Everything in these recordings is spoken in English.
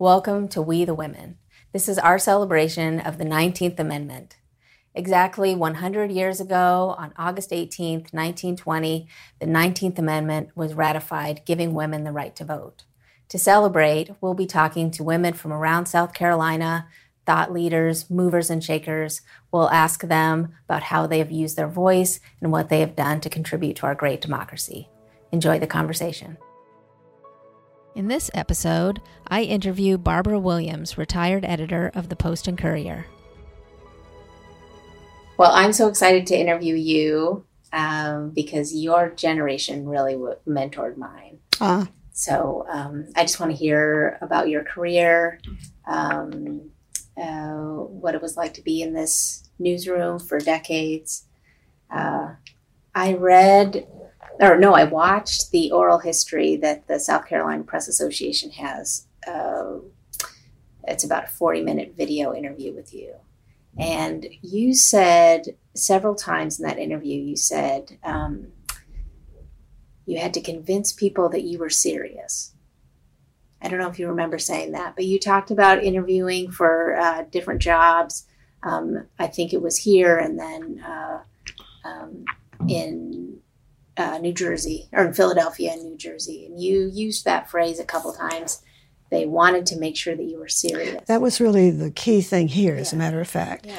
Welcome to We the Women. This is our celebration of the 19th Amendment. Exactly 100 years ago, on August 18th, 1920, the 19th Amendment was ratified, giving women the right to vote. To celebrate, we'll be talking to women from around South Carolina, thought leaders, movers and shakers. We'll ask them about how they have used their voice and what they have done to contribute to our great democracy. Enjoy the conversation. In this episode, I interview Barbara Williams, retired editor of the Post and Courier. Well, I'm so excited to interview you because your generation really mentored mine. So I just want to hear about your career, what it was like to be in this newsroom for decades. I watched the oral history that the South Carolina Press Association has. It's about a 40-minute video interview with you. And you said several times in that interview, you said you had to convince people that you were serious. I don't know if you remember saying that, but you talked about interviewing for different jobs. I think it was here and then New Jersey, or in Philadelphia and New Jersey. And you used that phrase a couple times. They wanted to make sure that you were serious. That was really the key thing here, as a matter of fact. Yeah.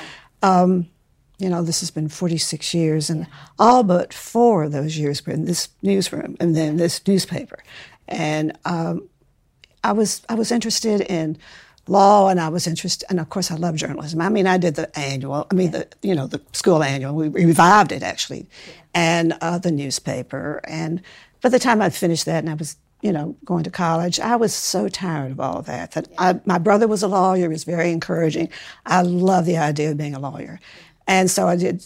This has been 46 years, and all but 4 of those years were in this newsroom and then this newspaper. And I was interested in law, and I was interested, and of course I love journalism. I mean, I did the annual, the school annual. We revived it actually, and the newspaper. And by the time I finished that, and I was, going to college, I was so tired of all that. My brother was a lawyer. He was very encouraging. I love the idea of being a lawyer, and so I did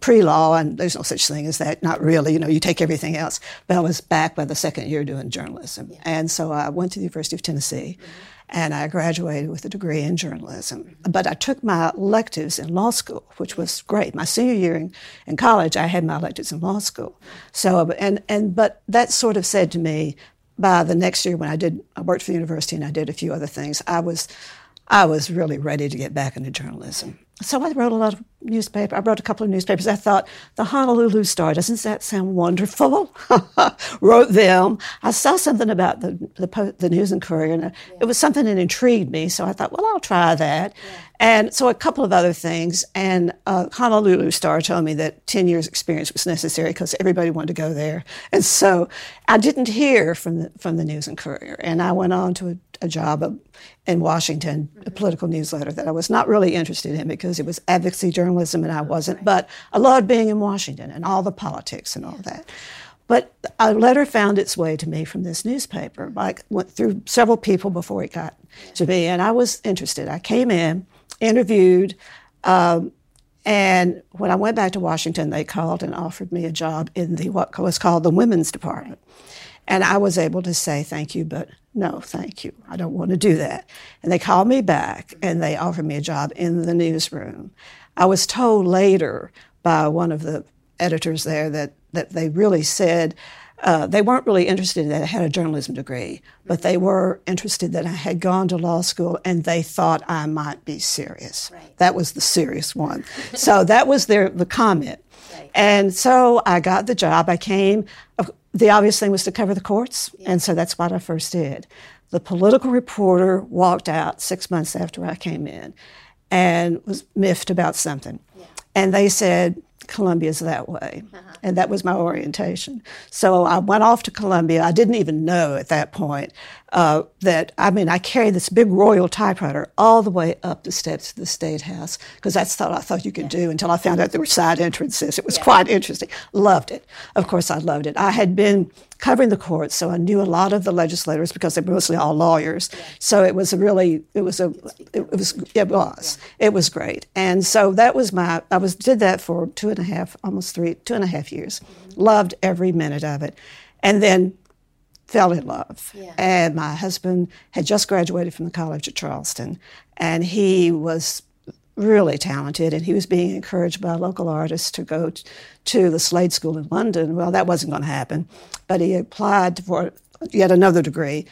pre-law, and there's no such thing as that. Not really. You take everything else. But I was back by the second year doing journalism, and so I went to the University of Tennessee. Mm-hmm. And I graduated with a degree in journalism. But I took my electives in law school, which was great. My senior year in college, I had my electives in law school. So, but that sort of said to me, by the next year when I worked for the university and I did a few other things, I was really ready to get back into journalism. So I wrote I wrote a couple of newspapers. I thought, the Honolulu Star, doesn't that sound wonderful? Wrote them. I saw something about the News and Courier, and it was something that intrigued me. So I thought, well, I'll try that. Yeah. And so a couple of other things. And Honolulu Star told me that 10 years experience was necessary because everybody wanted to go there. And so I didn't hear from the News and Courier. And I went on to a job in Washington, a political newsletter that I was not really interested in because it was advocacy journalism and I wasn't. But I loved being in Washington and all the politics and all that. But a letter found its way to me from this newspaper. Like, went through several people before it got to me, and I was interested. I came in, interviewed, and when I went back to Washington, they called and offered me a job in what was called the women's department. And I was able to say thank you, but no, thank you. I don't want to do that. And they called me back, and they offered me a job in the newsroom. I was told later by one of the editors there that they really said they weren't really interested that I had a journalism degree, but they were interested that I had gone to law school, and they thought I might be serious. Right. That was the serious one. So that was the comment. Right. And so I got the job. I came. The obvious thing was to cover the courts, and so that's what I first did. The political reporter walked out 6 months after I came in and was miffed about something. Yeah. And they said, Columbia's that way. Uh-huh. And that was my orientation. So I went off to Columbia. I didn't even know at that point I carried this big royal typewriter all the way up the steps of the State House because that's all I thought you could do until I found out there were side entrances. It was quite interesting. Loved it. Of course, I loved it. I had been covering the courts, so I knew a lot of the legislators because they're mostly all lawyers. Yeah. So it was It was great. And so that was did that for 2.5 years. Mm-hmm. Loved every minute of it. And then fell in love. Yeah. And my husband had just graduated from the College at Charleston, and he was really talented, and he was being encouraged by local artists to go to the Slade School in London. Well, that wasn't going to happen, but he applied for yet another degree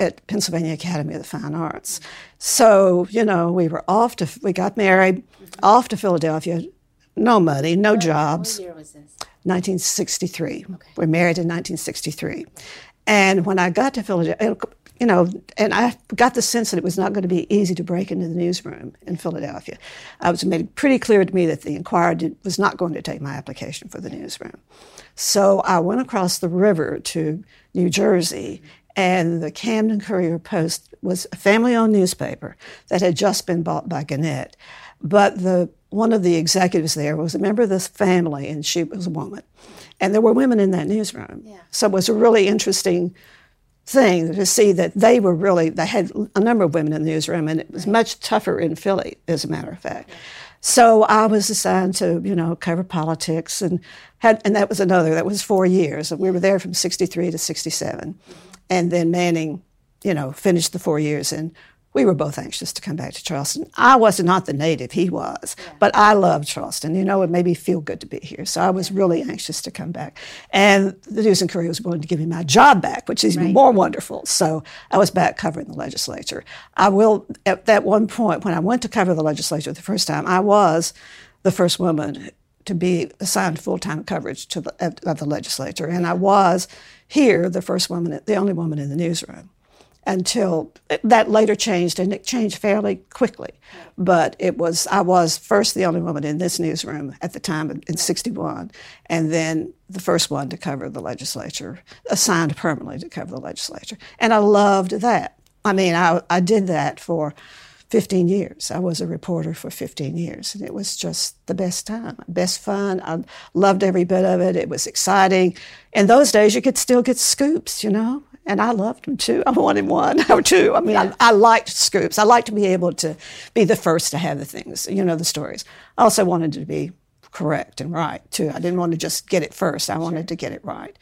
at Pennsylvania Academy of the Fine Arts. So, you know, we were off to, we got married, off to Philadelphia, no money, no jobs. What year was this? 1963. Okay. We're married in 1963. And when I got to Philadelphia, you know, and I got the sense that it was not going to be easy to break into the newsroom in Philadelphia. It was made pretty clear to me that the Inquirer was not going to take my application for the newsroom. So I went across the river to New Jersey, and the Camden Courier Post was a family-owned newspaper that had just been bought by Gannett. But one of the executives there was a member of this family, and she was a woman. And there were women in that newsroom. Yeah. So it was a really interesting thing to see that they were really, they had a number of women in the newsroom, and it was much tougher in Philly, as a matter of fact. Yeah. So I was assigned to, you know, cover politics, and that was that was 4 years. We were there from 63 to 67. And then Manning, you know, finished the 4 years, and we were both anxious to come back to Charleston. I was not the native, he was, but I loved Charleston. You know, it made me feel good to be here. So I was really anxious to come back. And the News and Courier was willing to give me my job back, which is even more wonderful. So I was back covering the legislature. At that one point, when I went to cover the legislature the first time, I was the first woman to be assigned full-time coverage of the legislature. And I was here the only woman in the newsroom, until that later changed, and it changed fairly quickly. But I was first the only woman in this newsroom at the time in 61, and then the first one to cover the legislature, assigned permanently to cover the legislature. And I loved that. I mean, I did that for 15 years. I was a reporter for 15 years, and it was just the best time, best fun. I loved every bit of it. It was exciting. In those days, you could still get scoops, you know? And I loved them, too. I wanted one or two. I mean, I liked scoops. I liked to be able to be the first to have the things, you know, the stories. I also wanted to be correct and right, too. I didn't want to just get it first. I wanted to get it right.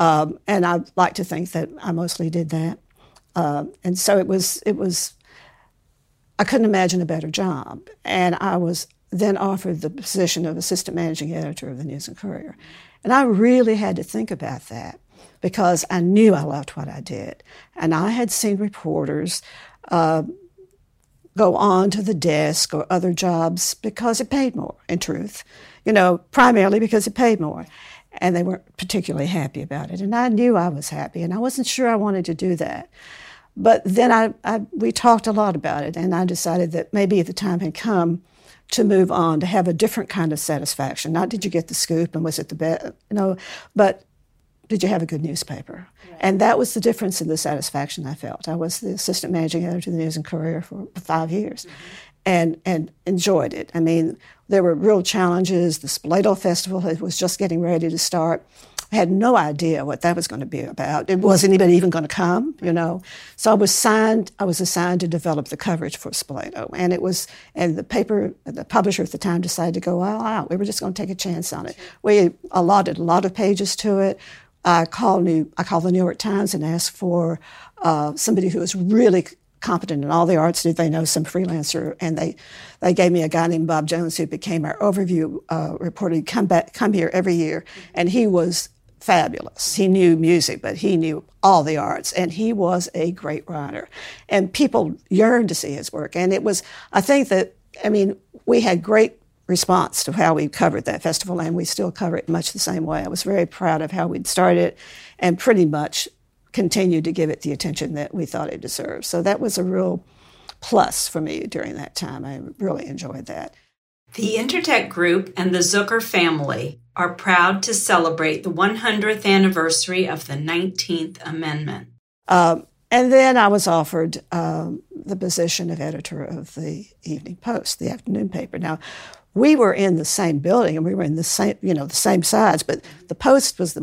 And I like to think that I mostly did that. And so it was, I couldn't imagine a better job. And I was then offered the position of assistant managing editor of the News and Courier. And I really had to think about that, because I knew I loved what I did. And I had seen reporters go on to the desk or other jobs because it paid more, in truth, you know, primarily because it paid more. And they weren't particularly happy about it. And I knew I was happy, and I wasn't sure I wanted to do that. But then we talked a lot about it, and I decided that maybe the time had come to move on, to have a different kind of satisfaction. Not did you get the scoop and was it the best, you know, but did you have a good newspaper? Right. And that was the difference in the satisfaction I felt. I was the assistant managing editor of the News and Courier for 5 years, and enjoyed it. I mean, there were real challenges. The Spoleto Festival was just getting ready to start. I had no idea what that was going to be about. Was anybody even going to come, you know? So I was assigned to develop the coverage for Spoleto. And the publisher at the time decided to go all out. We were just going to take a chance on it. We allotted a lot of pages to it. I called the New York Times and asked for somebody who was really competent in all the arts. Did they know some freelancer? And they gave me a guy named Bob Jones, who became our overview reporter. He'd come here every year, and he was fabulous. He knew music, but he knew all the arts, and he was a great writer. And people yearned to see his work. And it was, I think that, I mean, we had great response to how we covered that festival, and we still cover it much the same way. I was very proud of how we'd started it, and pretty much continued to give it the attention that we thought it deserved. So that was a real plus for me during that time. I really enjoyed that. The Intertech Group and the Zucker family are proud to celebrate the 100th anniversary of the 19th Amendment. And then I was offered the position of editor of the Evening Post, the afternoon paper. Now, we were in the same building, and we were in the same, you know, the same sides. But the Post was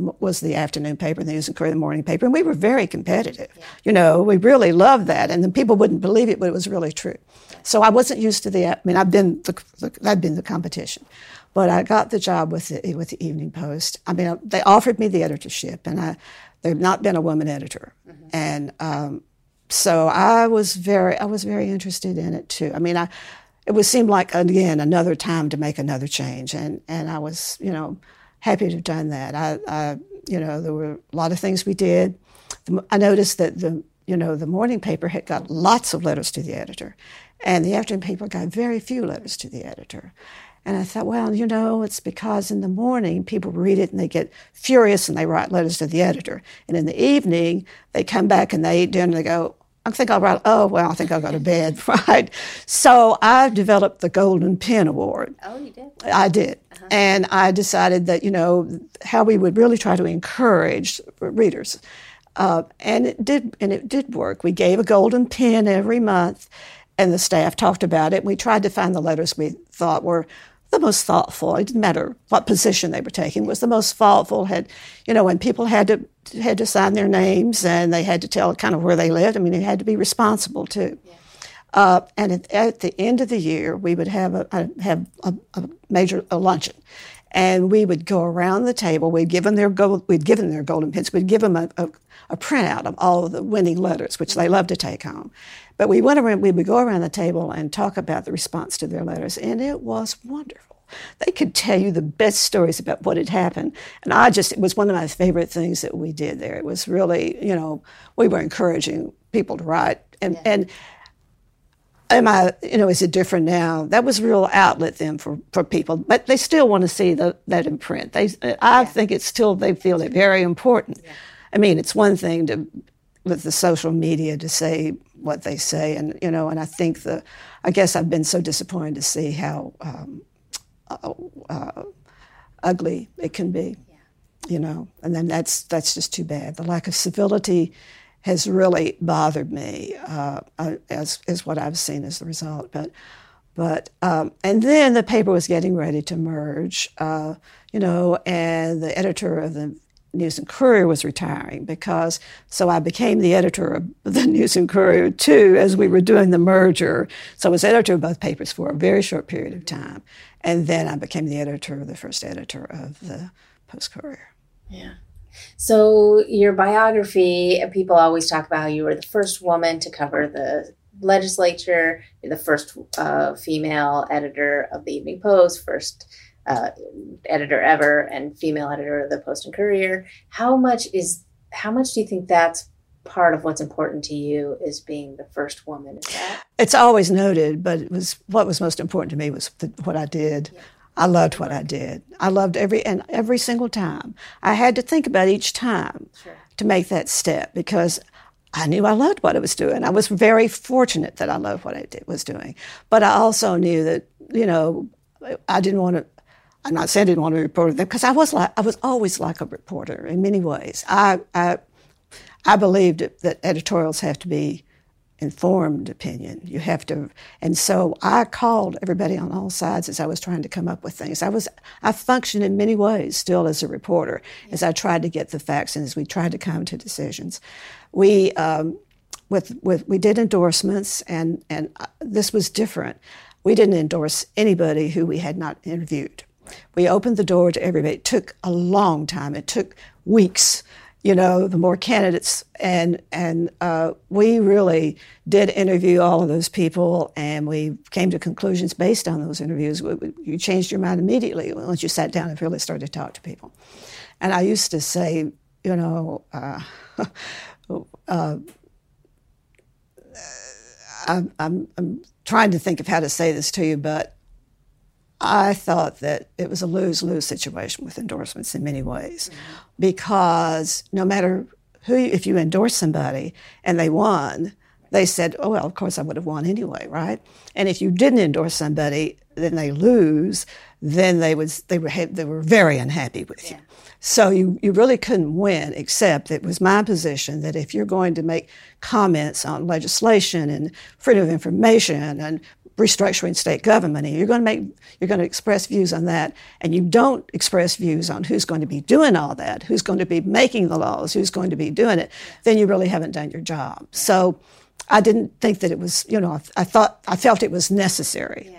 the afternoon paper, and the News and Courier the morning paper, and we were very competitive. Yeah. You know, we really loved that, and then people wouldn't believe it, but it was really true. So I wasn't used to the. I mean, I'd been the competition, but I got the job with the Evening Post. I mean, they offered me the editorship, and there had not been a woman editor, and so I was very interested in it too. I mean, It would seem like, again, another time to make another change. And I was, you know, happy to have done that. I, you know, there were a lot of things we did I noticed that the morning paper had got lots of letters to the editor, and the afternoon paper got very few letters to the editor. And I thought, well, it's because in the morning people read it and they get furious and they write letters to the editor. And in the evening, they come back and they eat dinner and they go, I think I'll go to bed, right? So I developed the Golden Pen Award. Oh, you did? I did. Uh-huh. And I decided that, how we would really try to encourage readers. And it did work. We gave a golden pen every month, and the staff talked about it. We tried to find the letters we thought were the most thoughtful. It didn't matter what position they were taking. It was the most thoughtful. When people had to sign their names and they had to tell kind of where they lived. I mean, it had to be responsible too. Yeah. And at the end of the year, we would have a major luncheon, and we would go around the table. We'd given their golden pins. We'd give them a printout of all of the winning letters, which they loved to take home. But we would go around the table and talk about the response to their letters, and it was wonderful. They could tell you the best stories about what had happened, and it was one of my favorite things that we did there. It was really, we were encouraging people to write, and is it different now? That was a real outlet then for people, but they still want to see that in print. I think it's still, they feel it very important. Yeah. I mean, it's one thing with the social media to say what they say, and and I guess I've been so disappointed to see how ugly it can be, and then that's just too bad. The lack of civility has really bothered me, as what I've seen as the result. But and then the paper was getting ready to merge, and the editor of the News and Courier was retiring, so I became the editor of the News and Courier too as we were doing the merger. So I was editor of both papers for a very short period of time, and then I became the first editor of the Post Courier. Yeah. So your biography, people always talk about how you were the first woman to cover the legislature, you're the first female editor of the Evening Post, first editor ever, and female editor of the Post and Courier. How much do you think that's part of what's important to you, is being the first woman? It's always noted, but what was most important to me was what I did. Yeah. I loved what I did. I loved every single time. I had to think about each time to make that step, because I knew I loved what I was doing. I was very fortunate that I loved what was doing, but I also knew that I didn't want to. I'm not saying I didn't want to be a reporter, because I was always like a reporter in many ways. I believed that editorials have to be informed opinion. You have to, and so I called everybody on all sides as I was trying to come up with things. I functioned in many ways still as a reporter, as I tried to get the facts and as we tried to come to decisions. We did endorsements, and this was different. We didn't endorse anybody who we had not interviewed. We opened the door to everybody. It took a long time. It took weeks, the more candidates. And we really did interview all of those people, and we came to conclusions based on those interviews. You changed your mind immediately once you sat down and really started to talk to people. And I used to say, I'm trying to think of how to say this to you, but I thought that it was a lose-lose situation with endorsements in many ways, because no matter if you endorse somebody and they won, they said, oh, well, of course I would have won anyway, right? And if you didn't endorse somebody, then they lose, then they were very unhappy with you. So you really couldn't win, except it was my position that if you're going to make comments on legislation and freedom of information and restructuring state government, and you're going to express views on that, and you don't express views on who's going to be doing all that, who's going to be making the laws, who's going to be doing it, then you really haven't done your job. So I didn't think that it was, I felt it was necessary.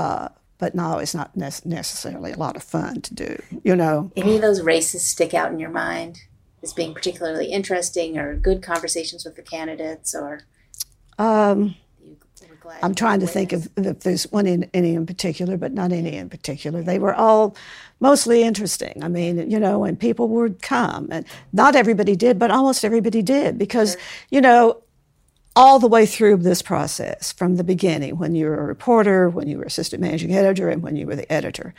Yeah. But no, it's not necessarily a lot of fun to do, Any of those races stick out in your mind as being particularly interesting, or good conversations with the candidates, or play? I'm trying to think of if there's any in particular, but not any in particular. They were all mostly interesting. I mean, you know, and people would come. And not everybody did, but almost everybody did because, sure. you know, all the way through this process from the beginning, when you were a reporter, when you were assistant managing editor, and when you were the editor,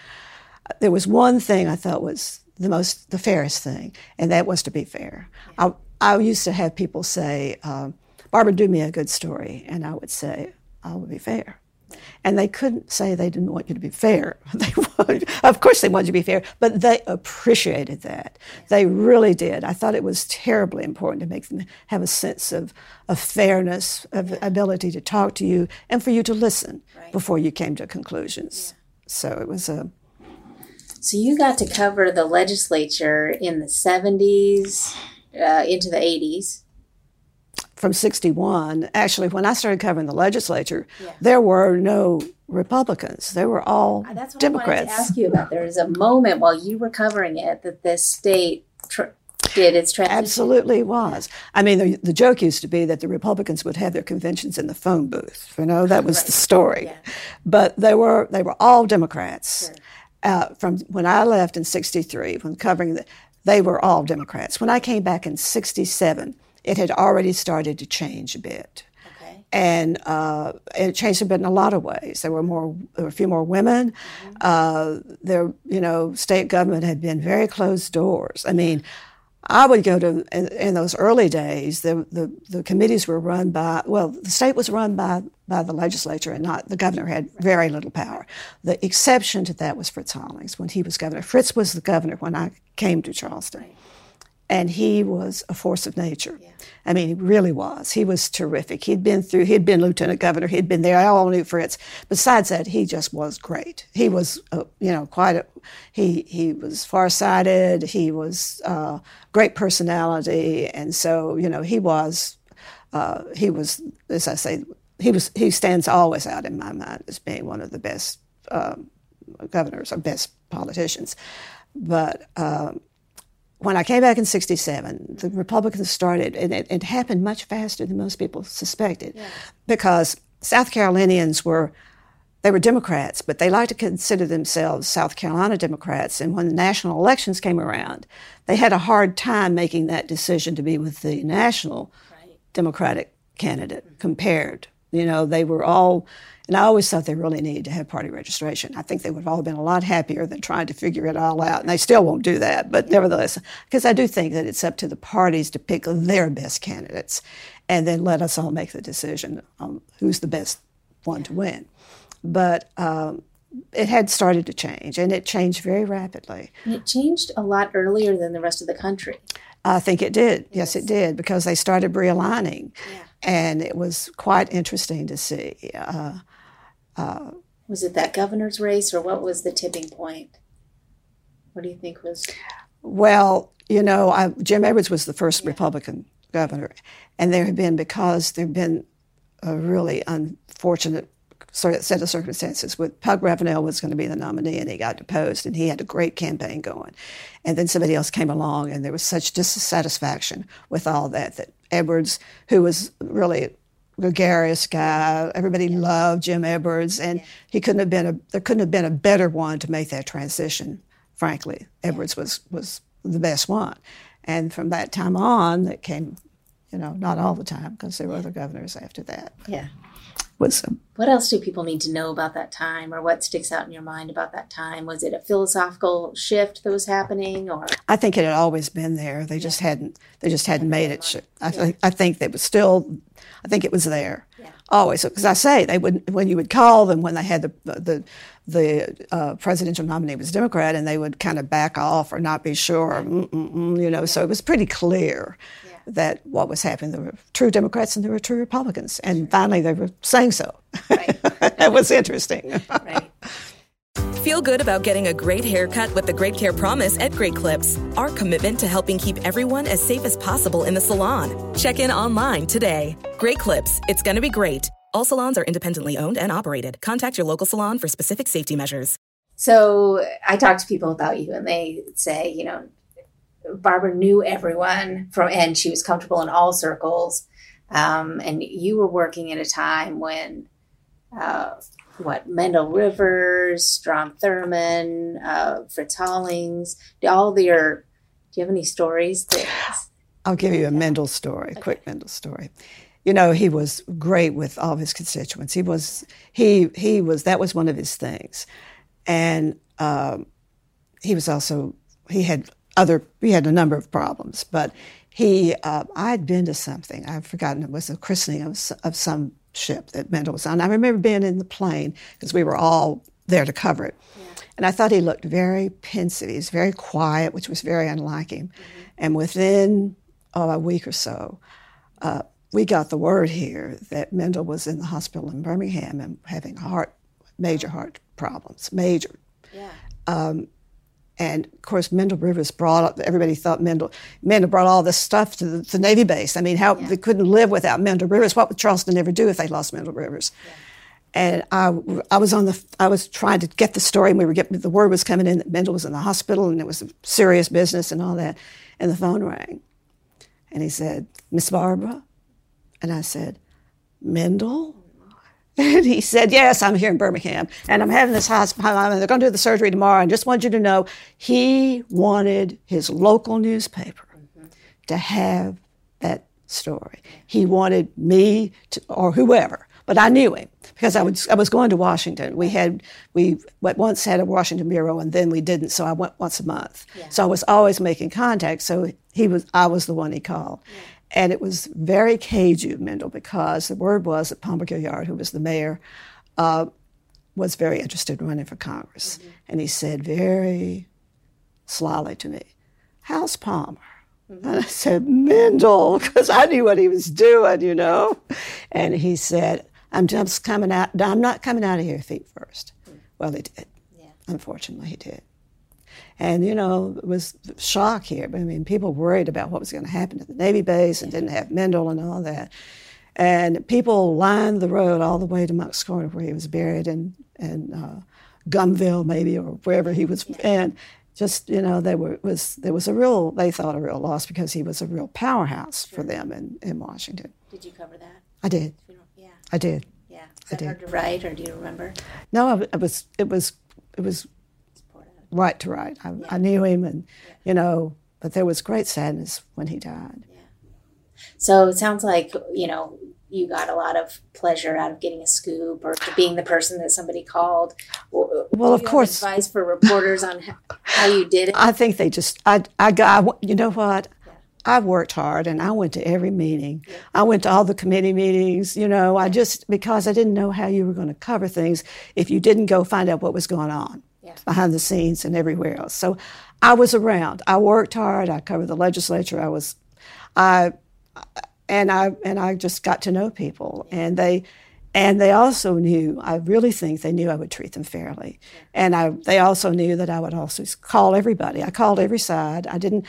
there was one thing I thought was the fairest thing, and that was to be fair. Yeah. I used to have people say, Barbara, do me a good story, and I would say, I will be fair. And they couldn't say they didn't want you to be fair. Of course they wanted you to be fair, but they appreciated that. They really did. I thought it was terribly important to make them have a sense of fairness, of ability to talk to you, and for you to listen before you came to conclusions. Yeah. So it was a... So you got to cover the legislature in the 70s into the 80s. From 61, actually, when I started covering the legislature, there were no Republicans. They were all Democrats. I wanted to ask you about. There was a moment while you were covering it that this state did its transition. Absolutely was. I mean, the joke used to be that the Republicans would have their conventions in the phone booth. You know, that was the story. Yeah. But they were all Democrats. Sure. From when I left in 63, when covering they were all Democrats. When I came back in 67, it had already started to change a bit. Okay. And it changed a bit in a lot of ways. There were a few more women. Mm-hmm. State government had been very closed doors. I mean, I would go to, in those early days, the committees were run by, well, the state was run by the legislature and not, the governor had very little power. The exception to that was Fritz Hollings when he was governor. Fritz was the governor when I came to Charleston. Right. And he was a force of nature. Yeah. I mean, he really was. He was terrific. He'd been lieutenant governor. He'd been there. I all knew Fritz. Besides that, he just was great. He was, he was farsighted. He was great personality. And so, he was, as I say, he stands always out in my mind as being one of the best governors or best politicians. But, when I came back in 67, the Republicans started, and it happened much faster than most people suspected, because South Carolinians were Democrats, but they liked to consider themselves South Carolina Democrats, and when the national elections came around, they had a hard time making that decision to be with the national Democratic candidate compared. You know, they were all, and I always thought they really needed to have party registration. I think they would have all been a lot happier than trying to figure it all out, and they still won't do that, but nevertheless, because I do think that it's up to the parties to pick their best candidates and then let us all make the decision on who's the best one to win. But it had started to change, and it changed very rapidly. And it changed a lot earlier than the rest of the country. I think it did. Yes, it did, because they started realigning. Yeah. And it was quite interesting to see. Was it that governor's race, or what was the tipping point? What do you think was? Well, Jim Edwards was the first Republican governor, and there had been a really unfortunate set of circumstances with Pug Ravenel was going to be the nominee, and he got deposed, and he had a great campaign going. And then somebody else came along, and there was such dissatisfaction with all that Edwards, who was really a gregarious guy, everybody loved Jim Edwards, and he there couldn't have been a better one to make that transition, frankly. Edwards was the best one. And from that time on, it came, not all the time, because there were other governors after that. Yeah. What else do people need to know about that time, or what sticks out in your mind about that time? Was it a philosophical shift that was happening, or? I think it had always been there. They just hadn't. They just hadn't made it. I think that was still. I think it was there always. Because I say they would, when you would call them when they had the presidential nominee was Democrat, and they would kind of back off or not be sure. So it was pretty clear. Yeah. That what was happening, there were true Democrats and there were true Republicans. And finally, they were saying so. Right. That was interesting. Right. Feel good about getting a great haircut with the Great Care Promise at Great Clips. Our commitment to helping keep everyone as safe as possible in the salon. Check in online today. Great Clips. It's going to be great. All salons are independently owned and operated. Contact your local salon for specific safety measures. So I talk to people about you, and they say, Barbara knew everyone and she was comfortable in all circles. And you were working at a time when Mendel Rivers, Strom Thurmond, Fritz Hollings, all their, do you have any stories? I'll give you a Mendel story, quick Mendel story. You know, he was great with all of his constituents. That was one of his things. And he was also, he had a number of problems, but I had been to something. I've forgotten. It was a christening of some ship that Mendel was on. I remember being in the plane because we were all there to cover it. Yeah. And I thought he looked very pensive. He was very quiet, which was very unlike him. Mm-hmm. And within a week or so, we got the word here that Mendel was in the hospital in Birmingham and having major heart problems, major. Yeah. And of course, Mendel Rivers everybody thought Mendel brought all this stuff to the Navy base. I mean, they couldn't live without Mendel Rivers. What would Charleston ever do if they lost Mendel Rivers? Yeah. And I was trying to get the story, and the word was coming in that Mendel was in the hospital, and it was serious business and all that. And the phone rang, and he said, "Miss Barbara," and I said, "Mendel." And he said, "Yes, I'm here in Birmingham, and I'm having this hospital, and they're going to do the surgery tomorrow. And just wanted you to know," he wanted his local newspaper to have that story. He wanted me to, or whoever, but I knew him because I was going to Washington. We once had a Washington bureau, and then we didn't, so I went once a month. Yeah. So I was always making contact. So I was the one he called. Yeah. And it was very cagey of Mendel because the word was that Palmer Gilliard, who was the mayor, was very interested in running for Congress. Mm-hmm. And he said very slyly to me, "How's Palmer?" Mm-hmm. And I said, "Mendel," because I knew what he was doing, you know. And he said, "I'm not coming out of here feet first." Mm-hmm. Well, he did. Yeah. Unfortunately, he did. And, you know, it was shock here. I mean, people worried about what was going to happen to the Navy base and didn't have Mendel and all that. And people lined the road all the way to Monks Corner where he was buried in Gumville maybe or wherever he was. Yeah. And just, you know, they thought a real loss because he was a real powerhouse for them in Washington. Did you cover that? I did. Yeah. I did. Yeah. Is that hard to write or do you remember? No, it was right to right. I knew him, and you know, but there was great sadness when he died. Yeah. So it sounds like, you know, you got a lot of pleasure out of getting a scoop or being the person that somebody called. Well, of course. Advice for reporters on how you did it? I think they just. You know what? Yeah. I worked hard, and I went to every meeting. Yeah. I went to all the committee meetings. You know, because I didn't know how you were going to cover things if you didn't go find out what was going on. Yeah. Behind the scenes and everywhere else. So I was around. I worked hard. I covered the legislature. I just got to know people. Yeah. And they also knew, I really think they knew I would treat them fairly. Yeah. And they also knew that I would also call everybody. I called every side. I didn't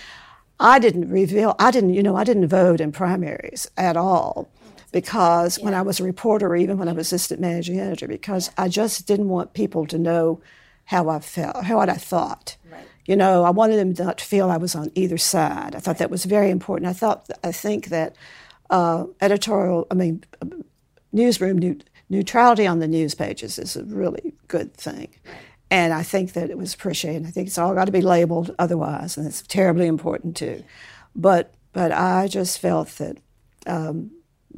vote in primaries at all. Because when I was a reporter, or even when I was assistant managing editor, because I just didn't want people to know how I felt, how I thought. Right. You know, I wanted them not to feel I was on either side. I thought that was very important. I think that newsroom neutrality on the news pages is a really good thing. Right. And I think that it was appreciated. I think it's all got to be labeled otherwise, and it's terribly important too. Yeah. But I just felt that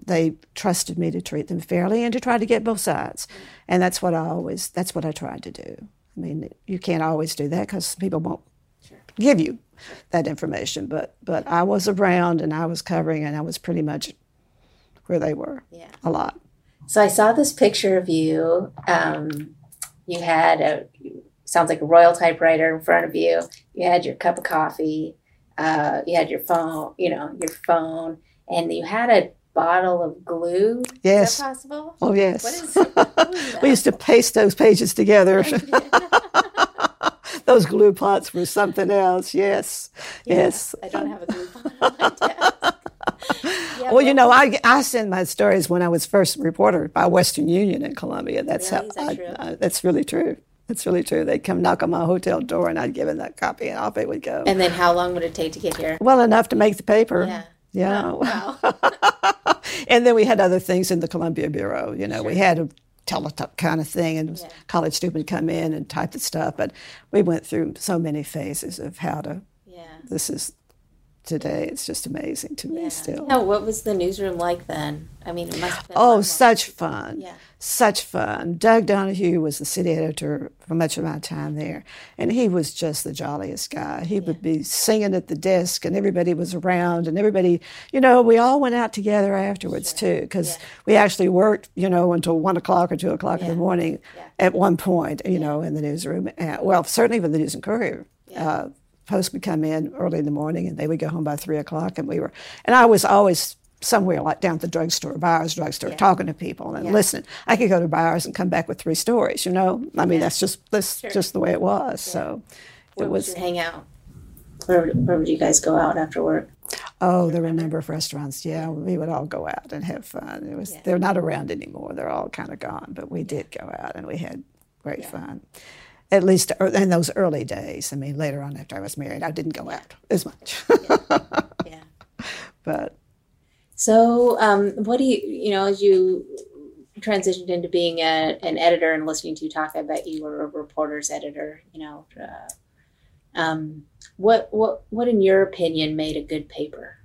they trusted me to treat them fairly and to try to get both sides. Mm-hmm. And that's what I tried to do. I mean, you can't always do that because people won't give you that information. But I was around and I was covering and I was pretty much where they were a lot. So I saw this picture of you. You had sounds like a Royal typewriter in front of you. You had your cup of coffee. You had your phone. And you had a bottle of glue? Yes. Is that possible? Oh, yes. What is that? We used to paste those pages together. Those glue pots were something else. Yes. Yeah, yes. I don't have a glue pot on my desk. Yeah, well, you know, I send my stories when I was first reporter by Western Union in Columbia. That's really true. That's really true. They'd come knock on my hotel door and I'd give them that copy and off it would go. And then how long would it take to get here? Well, enough to make the paper. Yeah. Yeah. Oh, wow. And then we had other things in the Columbia Bureau. You know, we had teletype kind of thing, and college students would come in and type the stuff. But we went through so many phases of how to, this is today. It's just amazing to me still. No, what was the newsroom like then? I mean, it must have been such fun. Yeah. Such fun. Doug Donahue was the city editor for much of my time there, and he was just the jolliest guy. He would be singing at the desk, and everybody was around, and everybody, you know, we all went out together afterwards, too, because we actually worked, you know, until 1 o'clock or 2 o'clock in the morning at one point, you know, in the newsroom. Well, certainly with the News and Courier. Post would come in early in the morning, and they would go home by 3 o'clock, and I was always somewhere, like down at the drugstore, Byers drugstore, talking to people and listening. I could go to Byers and come back with 3 stories, you know. I mean, that's just the way it was. Yeah. So, where would you hang out? Where would you guys go out after work? Oh, there were a number of restaurants. Yeah, we would all go out and have fun. It was they're not around anymore; they're all kind of gone. But we did go out, and we had great fun. At least in those early days. I mean, later on after I was married, I didn't go out as much. But so, what do you know, as you transitioned into being an editor and listening to you talk, I bet you were a reporter's editor. You know, what in your opinion made a good paper?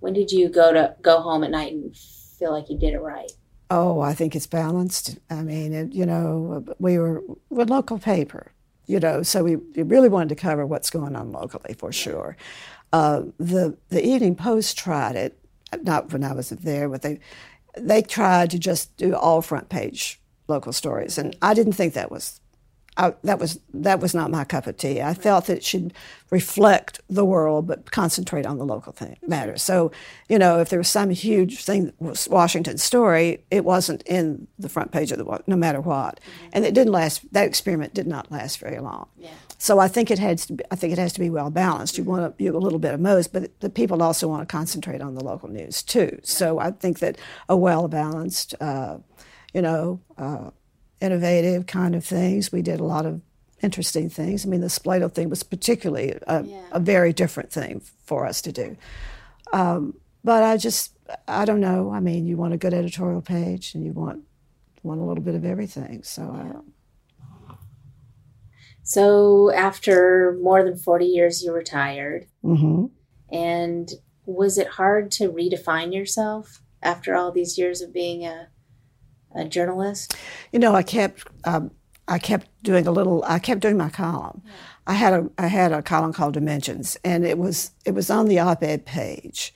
When did you go home at night and feel like you did it right? Oh, I think it's balanced. I mean, you know, we're a local paper, you know, so we really wanted to cover what's going on locally for sure. The Evening Post tried it, not when I was there, but they tried to just do all front page local stories, and I didn't think that was not my cup of tea. I felt that it should reflect the world, but concentrate on the local matter. So, you know, if there was some huge thing, Washington story, it wasn't in the front page of the no matter what, and it didn't last. That experiment did not last very long. Yeah. So I think it has to be well balanced. You want to a little bit of most, but the people also want to concentrate on the local news too. Right. So I think that a well balanced, innovative kind of things. We did a lot of interesting things. I mean, the Spoleto thing was particularly a very different thing for us to do. But I don't know. I mean, you want a good editorial page, and you want a little bit of everything. So, so after more than 40 years, you retired. Mm-hmm. And was it hard to redefine yourself after all these years of being a journalist? You know, I kept doing my column. Yeah. I had a column called Dimensions, and it was on the op-ed page.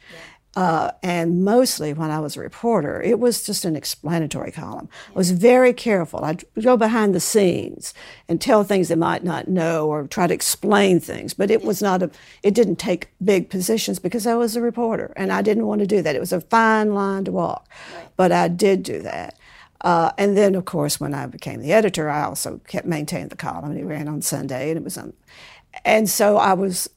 Yeah. And mostly when I was a reporter, it was just an explanatory column. Yeah. I was very careful. I'd go behind the scenes and tell things they might not know or try to explain things. But it was not it didn't take big positions because I was a reporter, and I didn't want to do that. It was a fine line to walk. Right. But I did do that. And then, of course, when I became the editor, I also kept maintaining the column. It ran on Sunday, and it was on. And so I was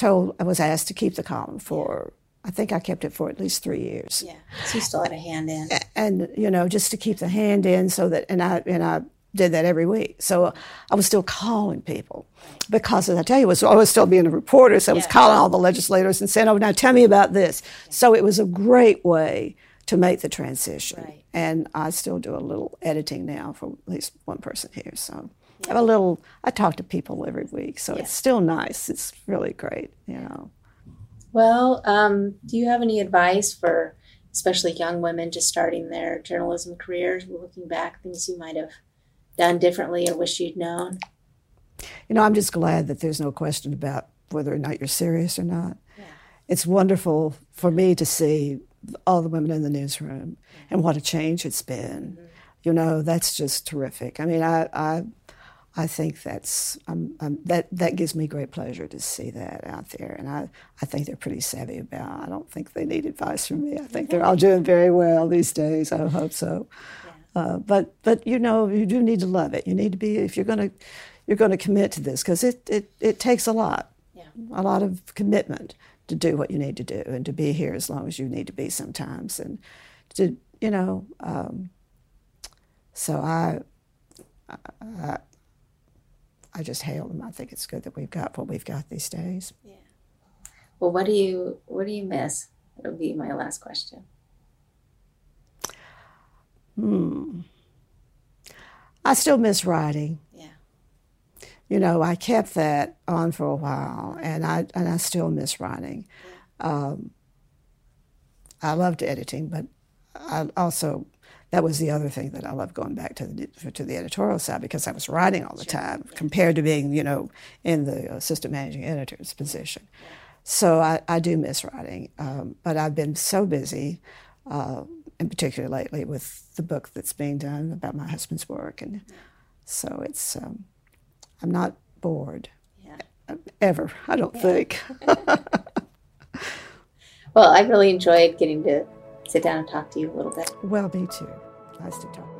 asked to keep the column for. I think I kept it for at least 3 years. Yeah, so you still had a hand in. And you know, just to keep the hand in, so that and I did that every week. So I was still calling people because, as I tell you, I was still being a reporter. So I was calling all the legislators and saying, "Oh, now tell me about this." Yeah. So it was a great way to make the transition. Right. And I still do a little editing now for at least one person here. So I have I talk to people every week. So it's still nice. It's really great, you know. Well, do you have any advice for especially young women just starting their journalism careers, looking back, things you might have done differently or wish you'd known? You know, I'm just glad that there's no question about whether or not you're serious or not. Yeah. It's wonderful for me to see all the women in the newsroom, and what a change it's been. Mm-hmm. You know, that's just terrific. I mean, I think that gives me great pleasure to see that out there, and I think they're pretty savvy about it. I don't think they need advice from me. I think they're all doing very well these days. I hope so. Yeah. But you know, you do need to love it. You need to be, if you're going to commit to this, because it takes a lot of commitment to do what you need to do, and to be here as long as you need to be sometimes, and to, you know, so I just hail them. I think it's good that we've got what we've got these days. Yeah. Well, what do you miss? That'll be my last question. I still miss writing. Yeah. You know, I kept that on for a while, and I still miss writing. I loved editing, but I also, that was the other thing that I loved going back to the editorial side, because I was writing all the time compared to being, you know, in the assistant managing editor's position. So I do miss writing, but I've been so busy, in particular lately, with the book that's being done about my husband's work, and so it's I'm not bored ever. I don't think. Well, I really enjoyed getting to sit down and talk to you a little bit. Well, me too. Nice to talk with you.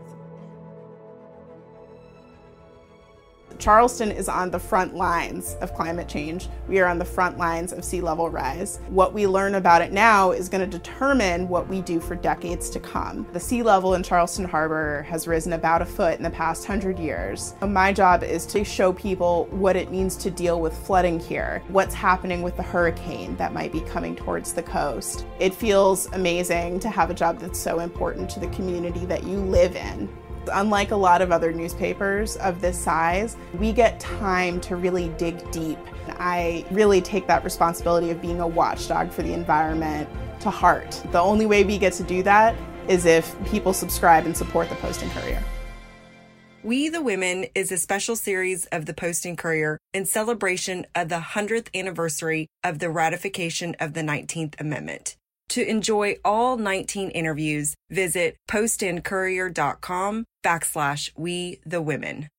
Charleston is on the front lines of climate change. We are on the front lines of sea level rise. What we learn about it now is going to determine what we do for decades to come. The sea level in Charleston Harbor has risen about 1 foot in the past 100 years. My job is to show people what it means to deal with flooding here, what's happening with the hurricane that might be coming towards the coast. It feels amazing to have a job that's so important to the community that you live in. Unlike a lot of other newspapers of this size, we get time to really dig deep. I really take that responsibility of being a watchdog for the environment to heart. The only way we get to do that is if people subscribe and support the Post and Courier. We the Women is a special series of the Post and Courier in celebration of the 100th anniversary of the ratification of the 19th Amendment. To enjoy all 19 interviews, visit postandcourier.com/We the Women.